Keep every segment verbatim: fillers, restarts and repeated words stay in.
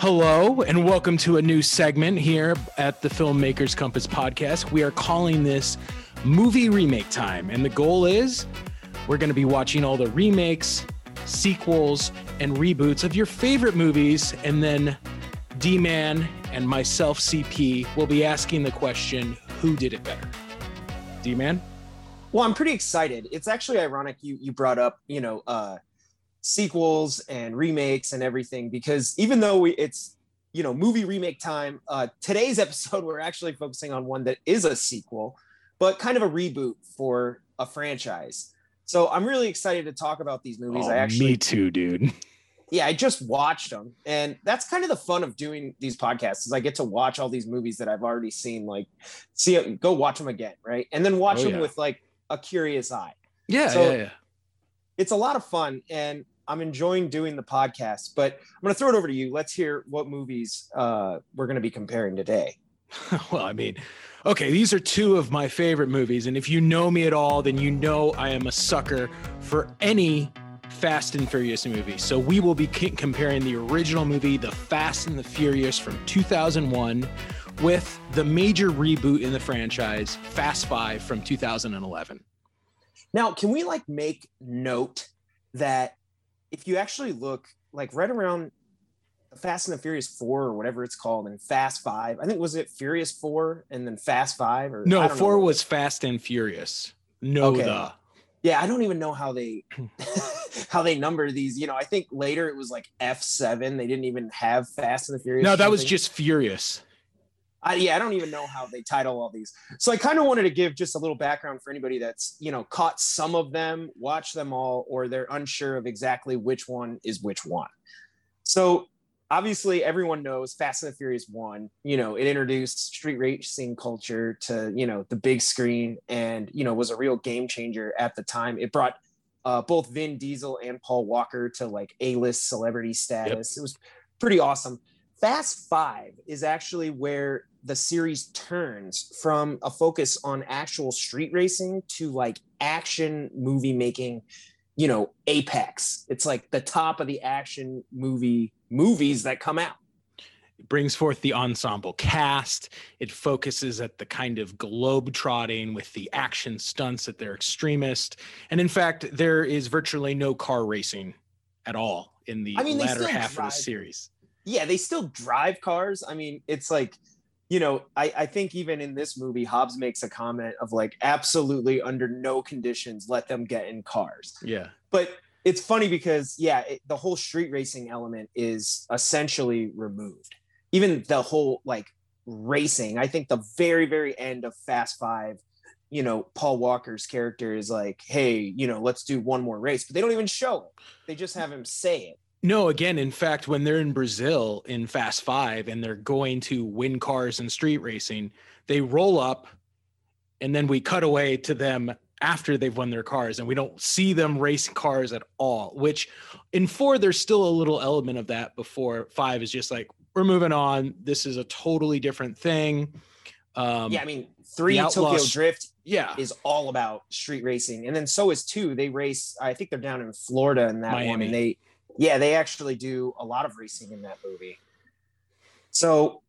Hello, and welcome to a new segment here at the Filmmaker's Compass Podcast. We are calling this Movie Remake Time, and the goal is we're going to be watching all the remakes, sequels, and reboots of your favorite movies, and then D-Man and myself, C P, will be asking the question, who did it better? D-Man? Well, I'm pretty excited. It's actually ironic you you brought up, you know, uh, sequels and remakes and everything, because even though we, it's, you know, movie remake time, uh, today's episode, we're actually focusing on one that is a sequel, but kind of a reboot for a franchise. So I'm really excited to talk about these movies. Oh, I actually, me too, dude. Yeah, I just watched them. And that's kind of the fun of doing these podcasts is I get to watch all these movies that I've already seen, like, see, go watch them again, right? And then watch oh, them yeah. with like a curious eye. Yeah, so yeah, yeah. It's a lot of fun. And I'm enjoying doing the podcast, but I'm going to throw it over to you. Let's hear what movies uh, we're going to be comparing today. Well, I mean, okay, these are two of my favorite movies. And if you know me at all, then you know I am a sucker for any Fast and Furious movie. So we will be c- comparing the original movie, The Fast and the Furious from two thousand one, with the major reboot in the franchise, Fast Five from two thousand eleven. Now, can we like make note that if you actually look, like right around Fast and the Furious four or whatever it's called, and Fast Five, I think, was it Furious four and then Fast Five? Or no, four was Fast and Furious. No, okay. the yeah, I don't even know how they how they number these. You know, I think later it was like F seven. They didn't even have Fast and the Furious. No, that was just Furious. I, yeah, I don't even know how they title all these. So I kind of wanted to give just a little background for anybody that's, you know, caught some of them, watched them all, or they're unsure of exactly which one is which one. So obviously everyone knows Fast and the Furious one, you know, it introduced street racing culture to, you know, the big screen and, you know, was a real game changer at the time. It brought uh, both Vin Diesel and Paul Walker to like A-list celebrity status. Yep. It was pretty awesome. Fast Five is actually where the series turns from a focus on actual street racing to like action movie making, you know, apex. It's like the top of the action movie movies that come out. It brings forth the ensemble cast. It focuses at the kind of globe-trotting with the action stunts at their extremist. And in fact, there is virtually no car racing at all in the I mean, latter half drive. of the series. Yeah, they still drive cars. I mean, it's like, you know, I, I think even in this movie, Hobbs makes a comment of like, absolutely under no conditions, let them get in cars. Yeah. But it's funny because, yeah, it, the whole street racing element is essentially removed. Even the whole like racing, I think the very, very end of Fast Five, you know, Paul Walker's character is like, hey, you know, let's do one more race. But they don't even show it. They just have him say it. No, again, in fact, when they're in Brazil in Fast Five and they're going to win cars and street racing, they roll up and then we cut away to them after they've won their cars and we don't see them race cars at all, which in four, there's still a little element of that before five is just like, we're moving on. This is a totally different thing. Um, yeah, I mean, three Tokyo Drift yeah. is all about street racing. And then so is two. They race, I think they're down in Florida in that Miami. one. And they Yeah, they actually do a lot of racing in that movie. So,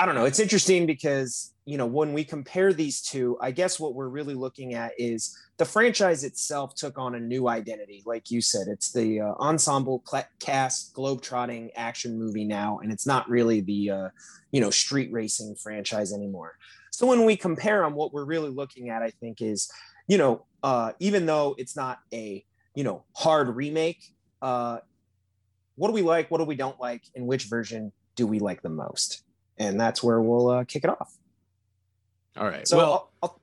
I don't know. It's interesting because, you know, when we compare these two, I guess what we're really looking at is the franchise itself took on a new identity. Like you said, it's the uh, ensemble cast, globetrotting action movie now, and it's not really the, uh, you know, street racing franchise anymore. So when we compare them, what we're really looking at, I think, is, you know, uh, even though it's not a, you know, hard remake, uh, what do we like? What do we don't like? And which version do we like the most? And that's where we'll uh, kick it off. All right. So well, I'll, I'll,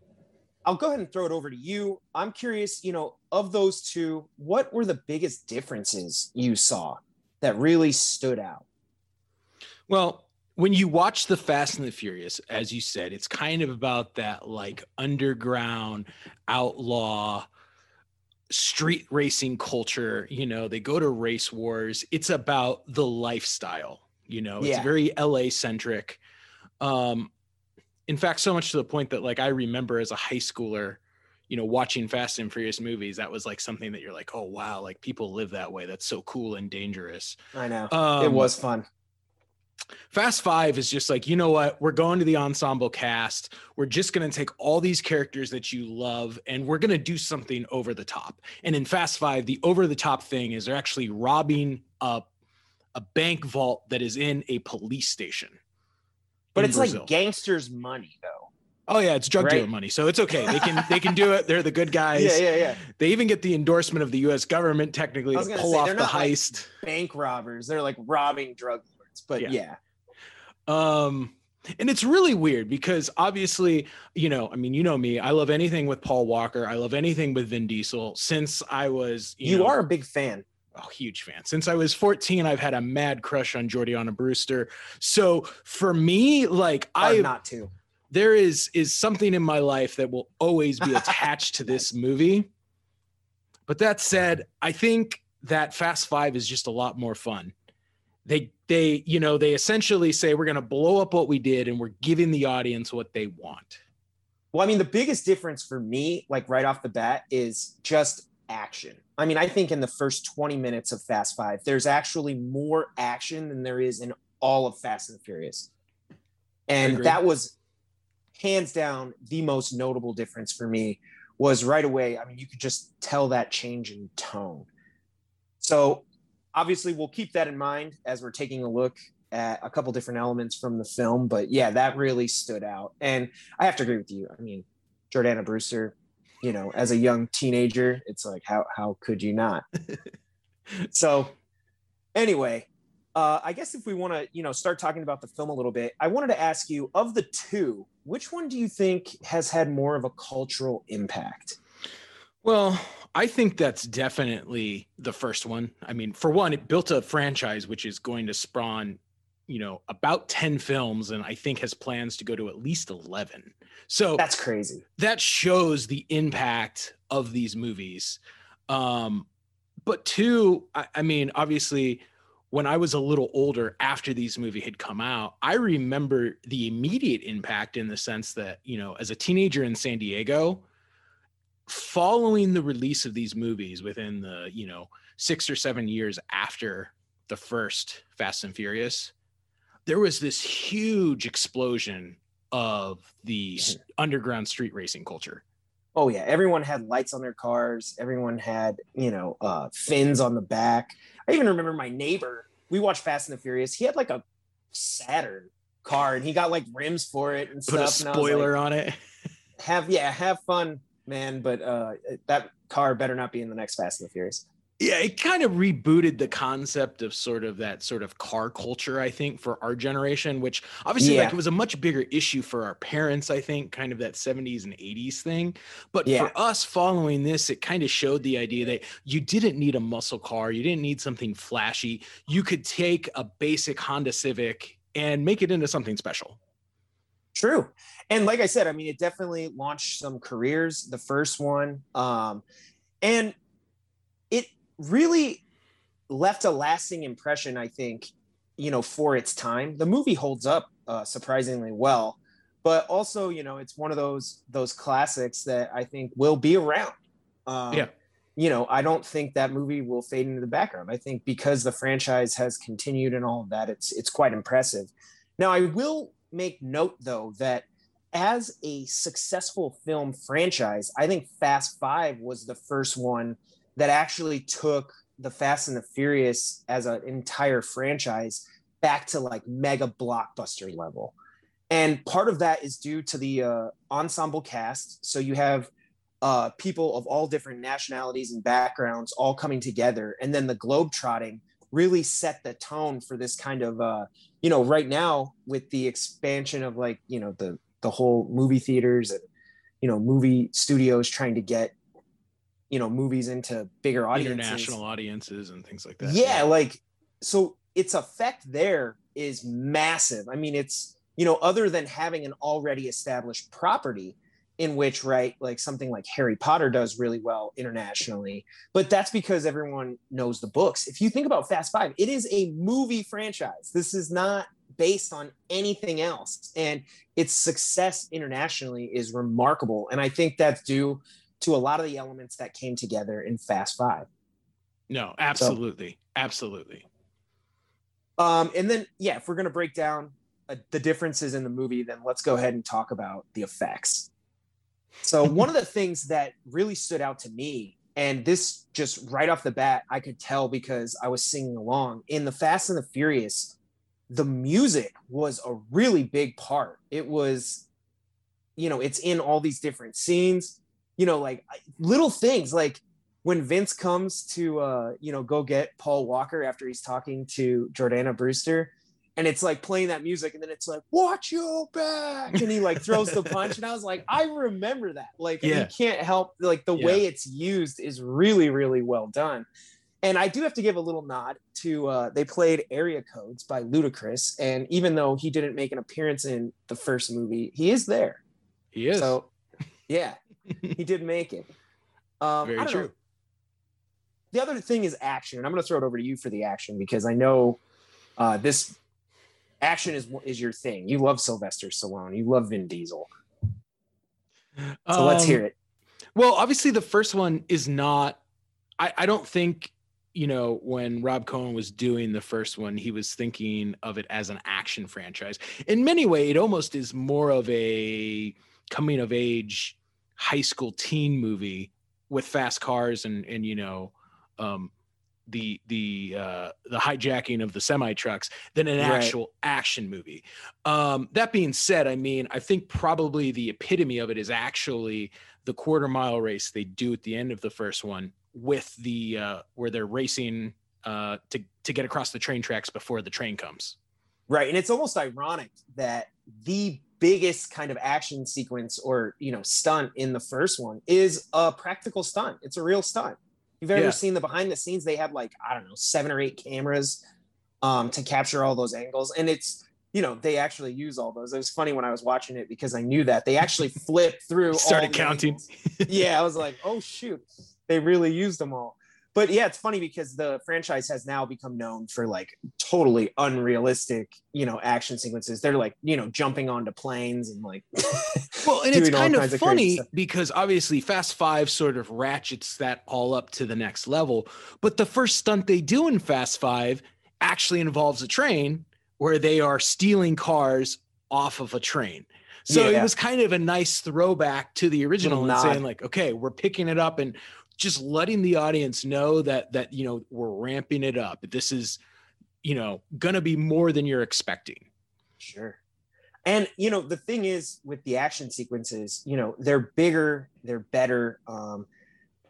I'll go ahead and throw it over to you. I'm curious, you know, of those two, what were the biggest differences you saw that really stood out? Well, when you watch The Fast and the Furious, as you said, it's kind of about that like underground outlaw street racing culture. You know, they go to race wars. It's about the lifestyle, you know, yeah. It's very L A centric. Um, in fact, so much to the point that like, I remember as a high schooler, you know, watching Fast and Furious movies, that was like something that you're like, oh wow, like people live that way. That's so cool and dangerous. I know. Um, it was fun. Fast Five is just like, you know what, we're going to the ensemble cast. We're just going to take all these characters that you love and we're going to do something over the top. And in Fast Five, the over the top thing is they're actually robbing up a, a bank vault that is in a police station. But it's Brazil. Like gangsters' money though. Oh yeah, it's drug right? dealer money. So it's okay. They can they can do it. They're the good guys. Yeah, yeah, yeah. They even get the endorsement of the U S government technically to pull say, off the heist. Like bank robbers. They're like robbing drug lords. But yeah. yeah. Um, and it's really weird because obviously, you know, I mean, you know me, I love anything with Paul Walker. I love anything with Vin Diesel since I was, you, you know, are a big fan. Oh, huge fan. Since I was fourteen, I've had a mad crush on Jordana Brewster. So for me, like I not too. There is is something in my life that will always be attached to this movie. But that said, I think that Fast Five is just a lot more fun. They they, you know, they essentially say we're going to blow up what we did and we're giving the audience what they want. Well, I mean, the biggest difference for me, like right off the bat, is just action. I mean, I think in the first twenty minutes of Fast Five, there's actually more action than there is in all of Fast and Furious. And that was hands down the most notable difference for me was right away. I mean, you could just tell that change in tone. So obviously we'll keep that in mind as we're taking a look at a couple different elements from the film, but yeah, that really stood out. And I have to agree with you. I mean, Jordana Brewster, you know, as a young teenager, it's like, how, how could you not? So anyway, uh, I guess if we want to, you know, start talking about the film a little bit, I wanted to ask you, of the two, which one do you think has had more of a cultural impact? Well, I think that's definitely the first one. I mean, for one, it built a franchise, which is going to spawn, you know, about ten films, and I think has plans to go to at least eleven. So that's crazy. That shows the impact of these movies. Um, but two, I, I mean, obviously, when I was a little older after these movies had come out, I remember the immediate impact in the sense that, you know, as a teenager in San Diego, following the release of these movies within the, you know, six or seven years after the first Fast and Furious, there was this huge explosion of the yeah. underground street racing culture. Oh yeah. Everyone had lights on their cars. Everyone had, you know, uh, fins on the back. I even remember my neighbor, we watched Fast and the Furious. He had like a Saturn car and he got like rims for it and Put stuff. Put a spoiler and I was like, on it. Have, yeah, have fun, man. But uh, that car better not be in the next Fast and the Furious. Yeah, it kind of rebooted the concept of sort of that sort of car culture, I think, for our generation, which obviously yeah. like it was a much bigger issue for our parents, I think, kind of that seventies and eighties thing. But yeah. for us following this, it kind of showed the idea that you didn't need a muscle car. You didn't need something flashy. You could take a basic Honda Civic and make it into something special. True. And like I said, I mean, it definitely launched some careers, the first one. Um, and it really left a lasting impression, I think, you know, for its time. The movie holds up uh, surprisingly well, but also, you know, it's one of those those classics that I think will be around. Um, yeah. You know, I don't think that movie will fade into the background. I think because the franchise has continued and all of that, it's it's quite impressive. Now, I will make note, though, that as a successful film franchise, I think Fast Five was the first one that actually took the Fast and the Furious as an entire franchise back to like mega blockbuster level. And part of that is due to the uh, ensemble cast. So you have uh, people of all different nationalities and backgrounds all coming together. And then the globetrotting really set the tone for this kind of, uh, you know, right now with the expansion of like, you know, the, the whole movie theaters and, you know, movie studios trying to get, you know, movies into bigger audiences, international audiences and things like that. Yeah, yeah. Like, so its effect there is massive. I mean, it's, you know, other than having an already established property in which, right, like something like Harry Potter does really well internationally, but that's because everyone knows the books. If you think about Fast Five, it is a movie franchise. This is not based on anything else. And its success internationally is remarkable. And I think that's due to a lot of the elements that came together in Fast Five. No, absolutely. So, absolutely. Um, and then, yeah, if we're going to break down uh, the differences in the movie, then let's go ahead and talk about the effects. So one of the things that really stood out to me, and this just right off the bat, I could tell because I was singing along, in The Fast and the Furious, the music was a really big part. It was, you know, it's in all these different scenes, you know, like little things like when Vince comes to, uh, you know, go get Paul Walker after he's talking to Jordana Brewster, and it's like playing that music, and then it's like, watch your back, and he like throws the punch, and I was like, I remember that. Like, yeah. You can't help, like the yeah. way it's used is really, really well done. And I do have to give a little nod to, uh, they played Area Codes by Ludacris, and even though he didn't make an appearance in the first movie, he is there. He is. So, yeah, he did make it. Um, Very true. Know. The other thing is action, and I'm going to throw it over to you for the action, because I know uh, this action is is your thing. You love Sylvester Stallone. You love Vin Diesel. So um, let's hear it. Well, obviously the first one is not, I, I don't think, you know, when Rob Cohen was doing the first one, he was thinking of it as an action franchise. In many ways, it almost is more of a coming of age high school teen movie with fast cars and, and you know, um the the uh the hijacking of the semi trucks than an right. actual action movie. Um that being said, I mean, I think probably the epitome of it is actually the quarter mile race they do at the end of the first one with the uh where they're racing uh to to get across the train tracks before the train comes. Right. And it's almost ironic that the biggest kind of action sequence or, you know, stunt in the first one is a practical stunt. It's a real stunt. You've ever yeah. seen the behind the scenes, they had like, I don't know, seven or eight cameras um, to capture all those angles. And it's, you know, they actually use all those. It was funny when I was watching it because I knew that they actually flipped through. Started all counting. Yeah. I was like, oh shoot. They really used them all. But yeah, it's funny because the franchise has now become known for like totally unrealistic, you know, action sequences. They're like, you know, jumping onto planes and like. Well, and it's kind of funny because obviously Fast Five sort of ratchets that all up to the next level. But the first stunt they do in Fast Five actually involves a train where they are stealing cars off of a train. So yeah. It was kind of a nice throwback to the original and saying like, okay, we're picking it up and just letting the audience know that, that, you know, we're ramping it up. This is, you know, going to be more than you're expecting. Sure. And, you know, the thing is with the action sequences, you know, they're bigger, they're better, um,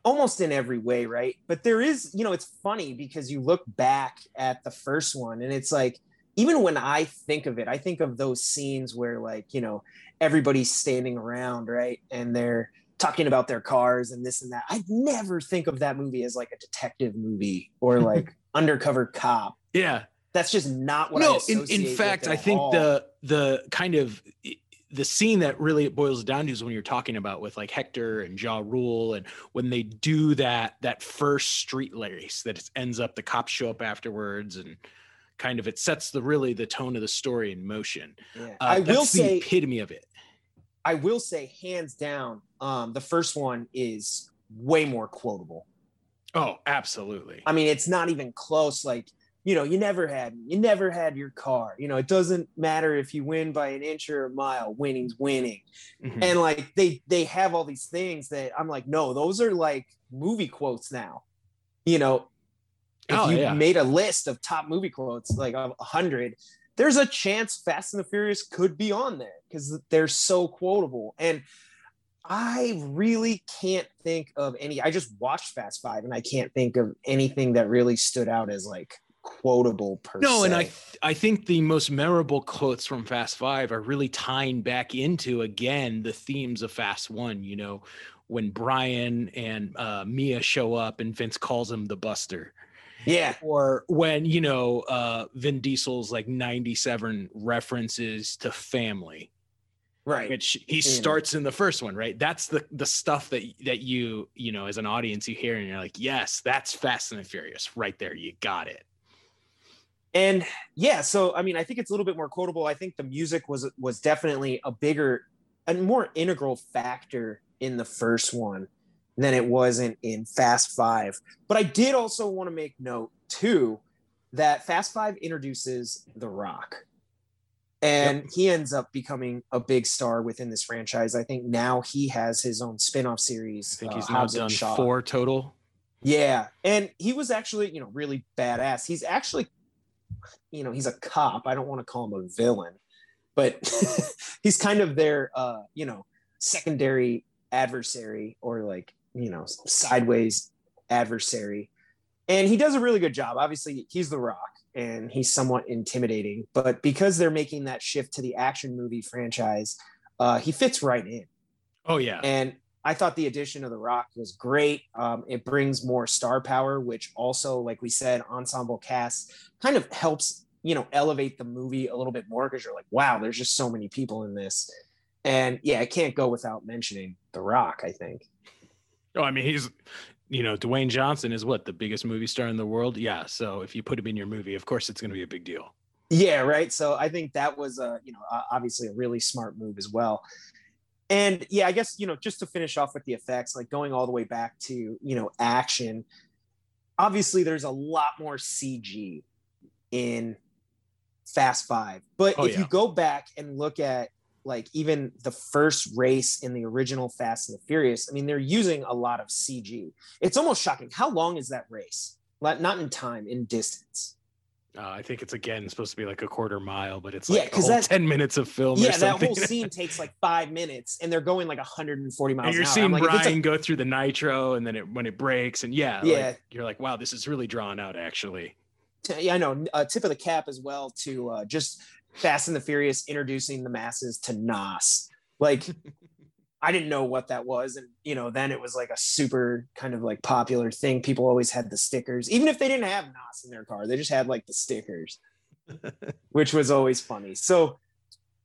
almost in every way. Right. But there is, you know, it's funny because you look back at the first one and it's like, even when I think of it, I think of those scenes where like, you know, everybody's standing around. Right. And they're talking about their cars and this and that. I'd never think of that movie as like a detective movie or like undercover cop. Yeah. That's just not what no, I associate in, in fact, with I think all. the, the kind of the scene that really it boils down to is when you're talking about with like Hector and Ja Rule. And when they do that, that first street race that it ends up, the cops show up afterwards and kind of, it sets the, really the tone of the story in motion. Yeah. Uh, I will say the epitome of it. I will say hands down, um, the first one is way more quotable. Oh, absolutely. I mean, it's not even close. Like, you know, you never had, you never had your car, you know, it doesn't matter if you win by an inch or a mile, winning's winning. Mm-hmm. And like, they, they have all these things that I'm like, no, those are like movie quotes now, you know, if oh, you yeah. made a list of top movie quotes, like a hundred, there's a chance Fast and the Furious could be on there because they're so quotable. And I really can't think of any, I just watched Fast Five and I can't think of anything that really stood out as like quotable per se. No, and I, th- I think the most memorable quotes from Fast Five are really tying back into, again, the themes of Fast One, you know, when Brian and uh, Mia show up and Vince calls him the Buster. Yeah. Or when, you know, uh, Vin Diesel's like ninety-seven references to family. Right. Which he starts in the first one, right? That's the the stuff that, that you, you know, as an audience, you hear and you're like, yes, that's Fast and the Furious right there. You got it. And yeah, so, I mean, I think it's a little bit more quotable. I think the music was was definitely a bigger and more integral factor in the first one than it wasn't in Fast Five. But I did also want to make note too that Fast Five introduces The Rock. And yep. he ends up becoming a big star within this franchise. I think now he has his own spin-off series. I think he's uh, now done four total. Yeah. And he was actually, you know, really badass. He's actually, you know, he's a cop. I don't want to call him a villain, but he's kind of their, uh, you know, secondary adversary, or like, you know, sideways adversary. And he does a really good job. Obviously, he's The Rock. And he's somewhat intimidating, but because they're making that shift to the action movie franchise, uh, he fits right in. Oh yeah. And I thought the addition of The Rock was great. Um, it brings more star power, which also, like we said, ensemble cast kind of helps, you know, elevate the movie a little bit more. Cause you're like, wow, there's just so many people in this. And yeah, I can't go without mentioning The Rock, I think. Oh, I mean, he's, you know, Dwayne Johnson is what, the biggest movie star in the world? Yeah. So if you put him in your movie, of course, it's going to be a big deal. Yeah. Right. So I think that was, a, you know, obviously a really smart move as well. And yeah, I guess, you know, just to finish off with the effects, like going all the way back to, you know, action, obviously there's a lot more C G in Fast Five. But oh, if yeah. you go back and look at, like, even the first race in the original Fast and the Furious, I mean, they're using a lot of C G. It's almost shocking. How long is that race? Not in time, in distance. Uh, I think it's, again, supposed to be like a quarter mile, but it's like yeah, whole that, ten minutes of film yeah, or something. Yeah, that whole scene takes like five minutes, and they're going like one hundred forty miles an hour. And you're an hour. seeing like, Brian a- go through the nitro, and then it, when it breaks, and yeah, yeah. Like, you're like, wow, this is really drawn out, actually. Yeah, I know. Uh, tip of the cap as well to uh, just Fast and the Furious introducing the masses to N O S. Like, I didn't know what that was. And, you know, then it was like a super kind of like popular thing. People always had the stickers, even if they didn't have N O S in their car, they just had like the stickers, which was always funny. So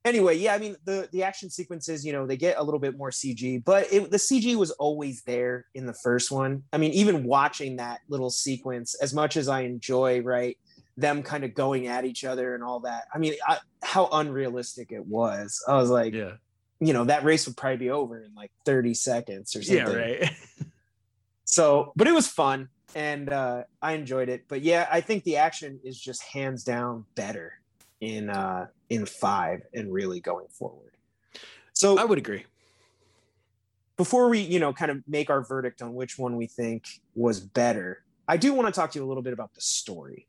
anyway, yeah, I mean, the, the action sequences, you know, they get a little bit more C G, but it, the C G was always there in the first one. I mean, even watching that little sequence, as much as I enjoy, right, them kind of going at each other and all that. I mean, I, how unrealistic it was. I was like, yeah. you know, that race would probably be over in like thirty seconds or something. Yeah, right. So, but it was fun and uh, I enjoyed it. But yeah, I think the action is just hands down better in uh, in five and really going forward. So I would agree. Before we, you know, kind of make our verdict on which one we think was better, I do want to talk to you a little bit about the story.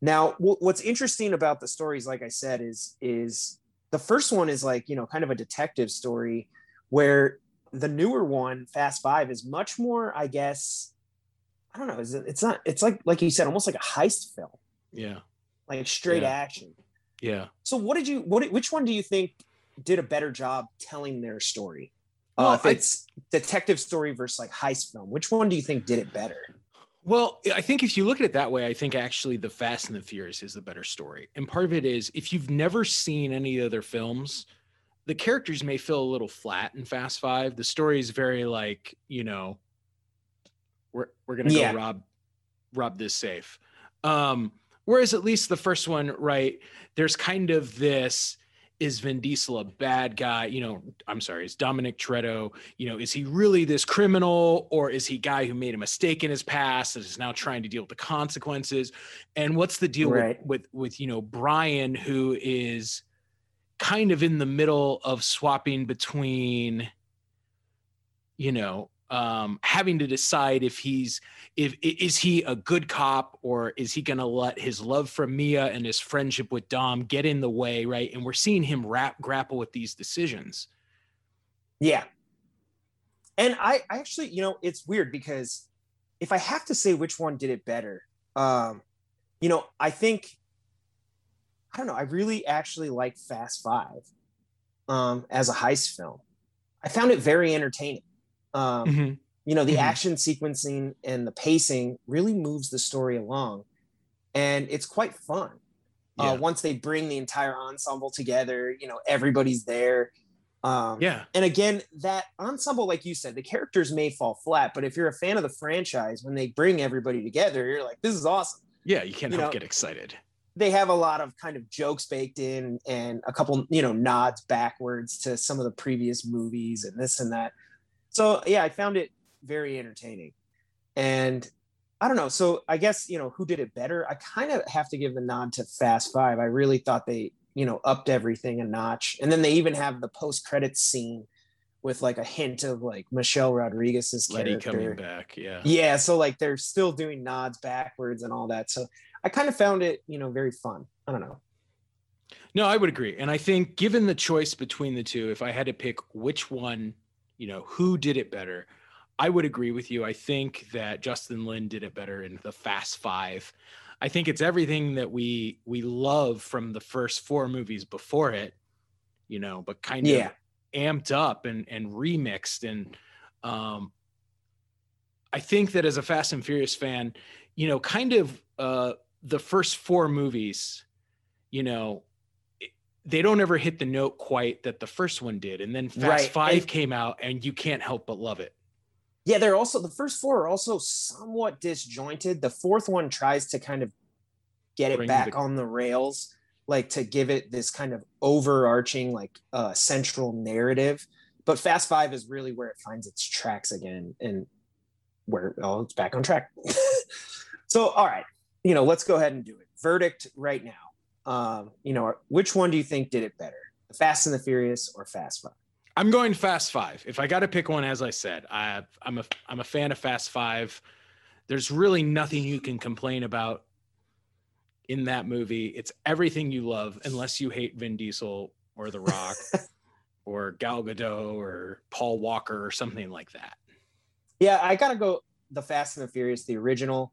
Now, w- what's interesting about the stories, like I said, is is the first one is like, you know, kind of a detective story, where the newer one, Fast Five, is much more, I guess, I don't know, is it, it's not, it's like, like you said, almost like a heist film. Yeah. Like straight yeah. action. Yeah. So what did you, what, which one do you think did a better job telling their story? Well, uh, if I, it's detective story versus like heist film, which one do you think did it better? Well, I think if you look at it that way, I think actually the Fast and the Furious is the better story. And part of it is, if you've never seen any other films, the characters may feel a little flat in Fast Five. The story is very like, you know, we're we're gonna yeah. go rob rob this safe. Um, whereas at least the first one, right, there's kind of this, is Vin Diesel a bad guy? You know, I'm sorry, is Dominic Toretto, you know, is he really this criminal, or is he a guy who made a mistake in his past and is now trying to deal with the consequences? And what's the deal right. with, with, with, you know, Brian, who is kind of in the middle of swapping between, you know, um, having to decide if he's, if, is he a good cop, or is he going to let his love for Mia and his friendship with Dom get in the way? Right. And we're seeing him rap, grapple with these decisions. Yeah. And I, I actually, you know, it's weird because if I have to say which one did it better, um, you know, I think, I don't know. I really actually like Fast Five, um, as a heist film. I found it very entertaining. Um, mm-hmm. You know, the mm-hmm. action sequencing and the pacing really moves the story along, and it's quite fun. Yeah. Uh, once they bring the entire ensemble together, you know, everybody's there. Um, yeah. And again, that ensemble, like you said, the characters may fall flat, but if you're a fan of the franchise, when they bring everybody together, you're like, this is awesome. Yeah. You can't you help know, get excited. They have a lot of kind of jokes baked in and a couple, you know, nods backwards to some of the previous movies and this and that. So yeah, I found it very entertaining, and I don't know. So I guess, you know, who did it better? I kind of have to give the nod to Fast Five. I really thought they, you know, upped everything a notch. And then they even have the post-credits scene with like a hint of like Michelle Rodriguez's character. Letty coming back, yeah. Yeah, so like they're still doing nods backwards and all that. So I kind of found it, you know, very fun. I don't know. No, I would agree. And I think given the choice between the two, if I had to pick which one, you know, who did it better, I would agree with you. I think that Justin Lin did it better in the Fast Five. I think it's everything that we we love from the first four movies before it, you know, but kind yeah. of amped up and and remixed. And um I think that as a Fast and Furious fan, you know, kind of uh the first four movies, you know, they don't ever hit the note quite that the first one did. And then Fast right. Five and, came out and you can't help but love it. Yeah, they're also, the first four are also somewhat disjointed. The fourth one tries to kind of get it Bring back the- on the rails, like to give it this kind of overarching, like uh central narrative. But Fast Five is really where it finds its tracks again and where oh, it's back on track. So, all right, you know, let's go ahead and do it. Verdict right now. Um, you know, which one do you think did it better? The Fast and the Furious or Fast Five? I'm going Fast Five. If I got to pick one, as I said, I, I'm a, I'm a fan of Fast Five. There's really nothing you can complain about in that movie. It's everything you love, unless you hate Vin Diesel or The Rock or Gal Gadot or Paul Walker or something like that. Yeah, I gotta go the Fast and the Furious, the original.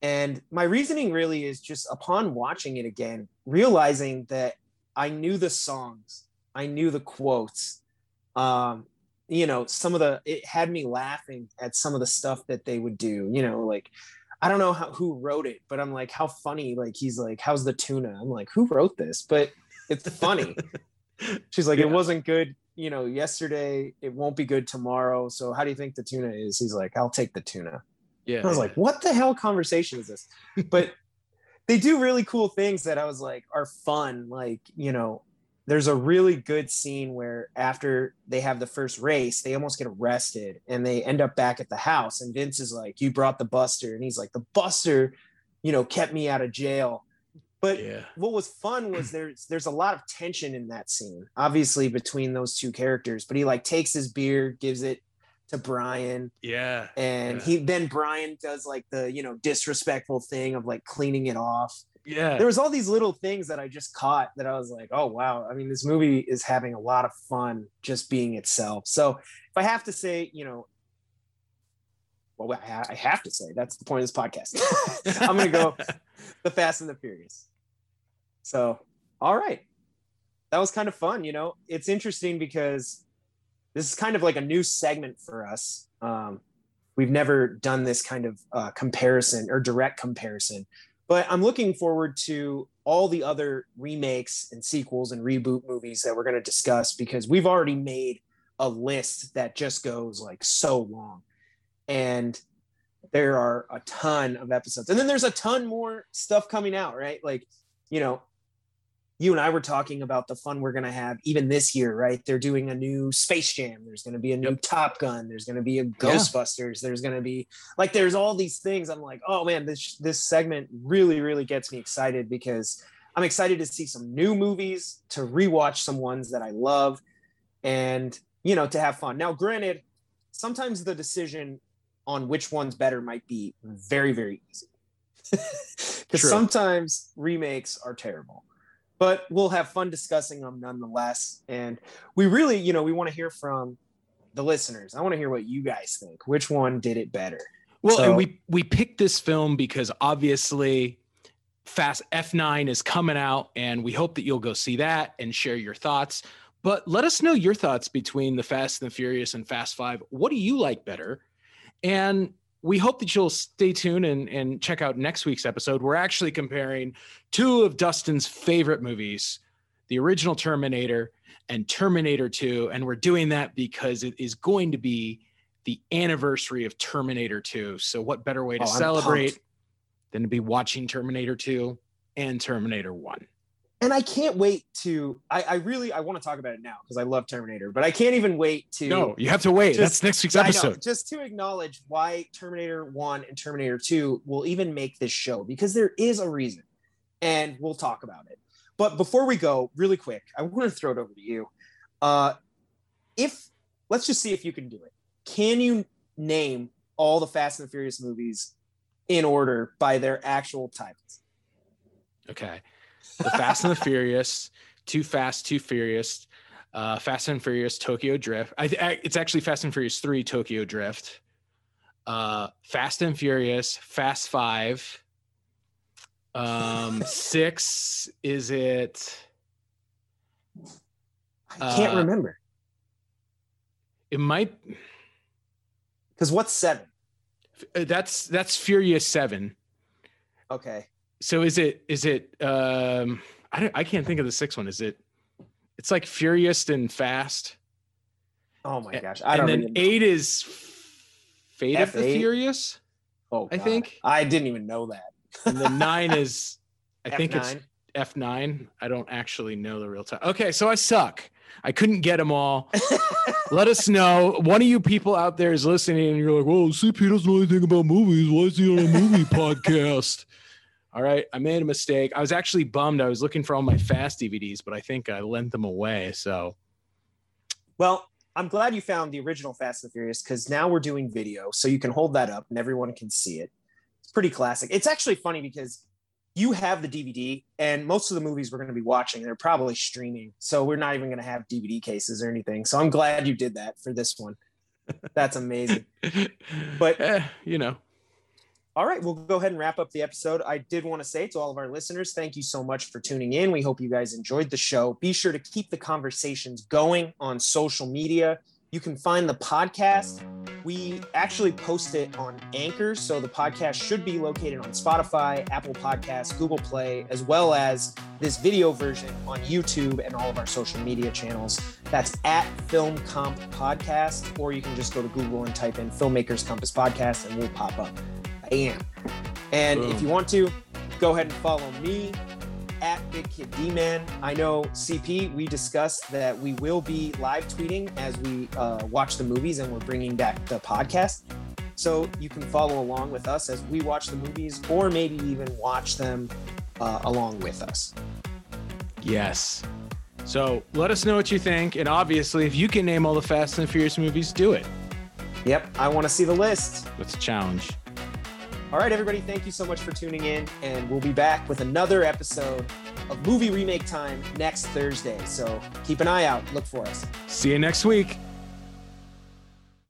And my reasoning really is just upon watching it again, realizing that I knew the songs, I knew the quotes, um, you know, some of the, it had me laughing at some of the stuff that they would do, you know, like, I don't know how, who wrote it, but I'm like, how funny. Like, he's like, how's the tuna? I'm like, who wrote this? But it's funny. She's like, yeah. It wasn't good, you know, yesterday. It won't be good tomorrow. So how do you think the tuna is? He's like, I'll take the tuna. Yeah. And I was like, what the hell conversation is this? But they do really cool things that I was like, are fun. Like, you know, there's a really good scene where after they have the first race, they almost get arrested and they end up back at the house. And Vince is like, you brought the buster. And he's like, the buster, you know, kept me out of jail. But yeah. What was fun was there's, there's a lot of tension in that scene, obviously between those two characters, but he like takes his beer, gives it to Brian. Yeah. And yeah. he, then Brian does like the, you know, disrespectful thing of like cleaning it off. Yeah, there was all these little things that I just caught that I was like, oh, wow. I mean, this movie is having a lot of fun just being itself. So if I have to say, you know, well, I have to say, that's the point of this podcast. I'm going to go the Fast and the Furious. So, all right. That was kind of fun. You know, it's interesting because this is kind of like a new segment for us. Um, we've never done this kind of uh, comparison or direct comparison. But I'm looking forward to all the other remakes and sequels and reboot movies that we're going to discuss, because we've already made a list that just goes like so long. And there are a ton of episodes. And then there's a ton more stuff coming out, right? Like, you know, you and I were talking about the fun we're going to have even this year, right? They're doing a new Space Jam. There's going to be a new yep. Top Gun. There's going to be a Ghostbusters. Yeah. There's going to be like, there's all these things. I'm like, oh man, this, this segment really, really gets me excited, because I'm excited to see some new movies, to rewatch some ones that I love, and, you know, to have fun. Now, granted, sometimes the decision on which one's better might be very, very easy, because sometimes remakes are terrible. But we'll have fun discussing them nonetheless. And we really, you know, we want to hear from the listeners. I want to hear what you guys think. Which one did it better? Well, so, and we we picked this film because obviously Fast F nine is coming out, and we hope that you'll go see that and share your thoughts. But let us know your thoughts between the Fast and the Furious and Fast Five. What do you like better? And we hope that you'll stay tuned and, and check out next week's episode. We're actually comparing two of Dustin's favorite movies, the original Terminator and Terminator two. And we're doing that because it is going to be the anniversary of Terminator two. So what better way to oh, celebrate than to be watching Terminator two and Terminator one? And I can't wait to, I, I really, I want to talk about it now because I love Terminator, but I can't even wait to. No, you have to wait. Just, That's next week's episode. Know, just to acknowledge why Terminator one and Terminator two will even make this show, because there is a reason, and we'll talk about it. But before we go, really quick, I want to throw it over to you. Uh, if, let's just see if you can do it. Can you name all the Fast and the Furious movies in order by their actual titles? Okay. The Fast and the Furious, Too Fast, Too Furious, uh, Fast and Furious, Tokyo Drift. I, I, it's actually Fast and Furious three, Tokyo Drift, uh, Fast and Furious, Fast Five. Um, six, is it? Uh, I can't remember. It might. Because what's seven? That's that's Furious Seven. Okay. So is it, is it, um, I don't, I can't think of the sixth one. Is it, it's like Furious and Fast. Oh my gosh. I don't know. And then eight is Fate of the Furious. Oh, I think. I didn't even know that. And the nine is, I think it's F nine. I don't actually know the real time. Okay. So I suck. I couldn't get them all. Let us know. One of you people out there is listening and you're like, well, C P doesn't know anything about movies. Why is he on a movie podcast? All right, I made a mistake. I was actually bummed. I was looking for all my Fast D V Ds, but I think I lent them away, so. Well, I'm glad you found the original Fast and Furious, because now we're doing video, so you can hold that up and everyone can see it. It's pretty classic. It's actually funny because you have the D V D, and most of the movies we're going to be watching, they're probably streaming, so we're not even going to have D V D cases or anything, so I'm glad you did that for this one. That's amazing. But, eh, you know. All right, we'll go ahead and wrap up the episode. I did want to say to all of our listeners, thank you so much for tuning in. We hope you guys enjoyed the show. Be sure to keep the conversations going on social media. You can find the podcast. We actually post it on Anchor, so the podcast should be located on Spotify, Apple Podcasts, Google Play, as well as this video version on YouTube and all of our social media channels. That's at Film Comp Podcast, or you can just go to Google and type in Filmmaker's Compass Podcast, and we'll pop up. Am. And Boom. If you want to, go ahead and follow me at Big Kid D-Man. I know, C P, we discussed that we will be live tweeting as we uh, watch the movies, and we're bringing back the podcast. So you can follow along with us as we watch the movies, or maybe even watch them uh, along with us. Yes. So let us know what you think. And obviously, if you can name all the Fast and the Furious movies, do it. Yep. I want to see the list. That's a challenge. All right, everybody, thank you so much for tuning in, and we'll be back with another episode of Movie Remake Time next Thursday. So keep an eye out. Look for us. See you next week.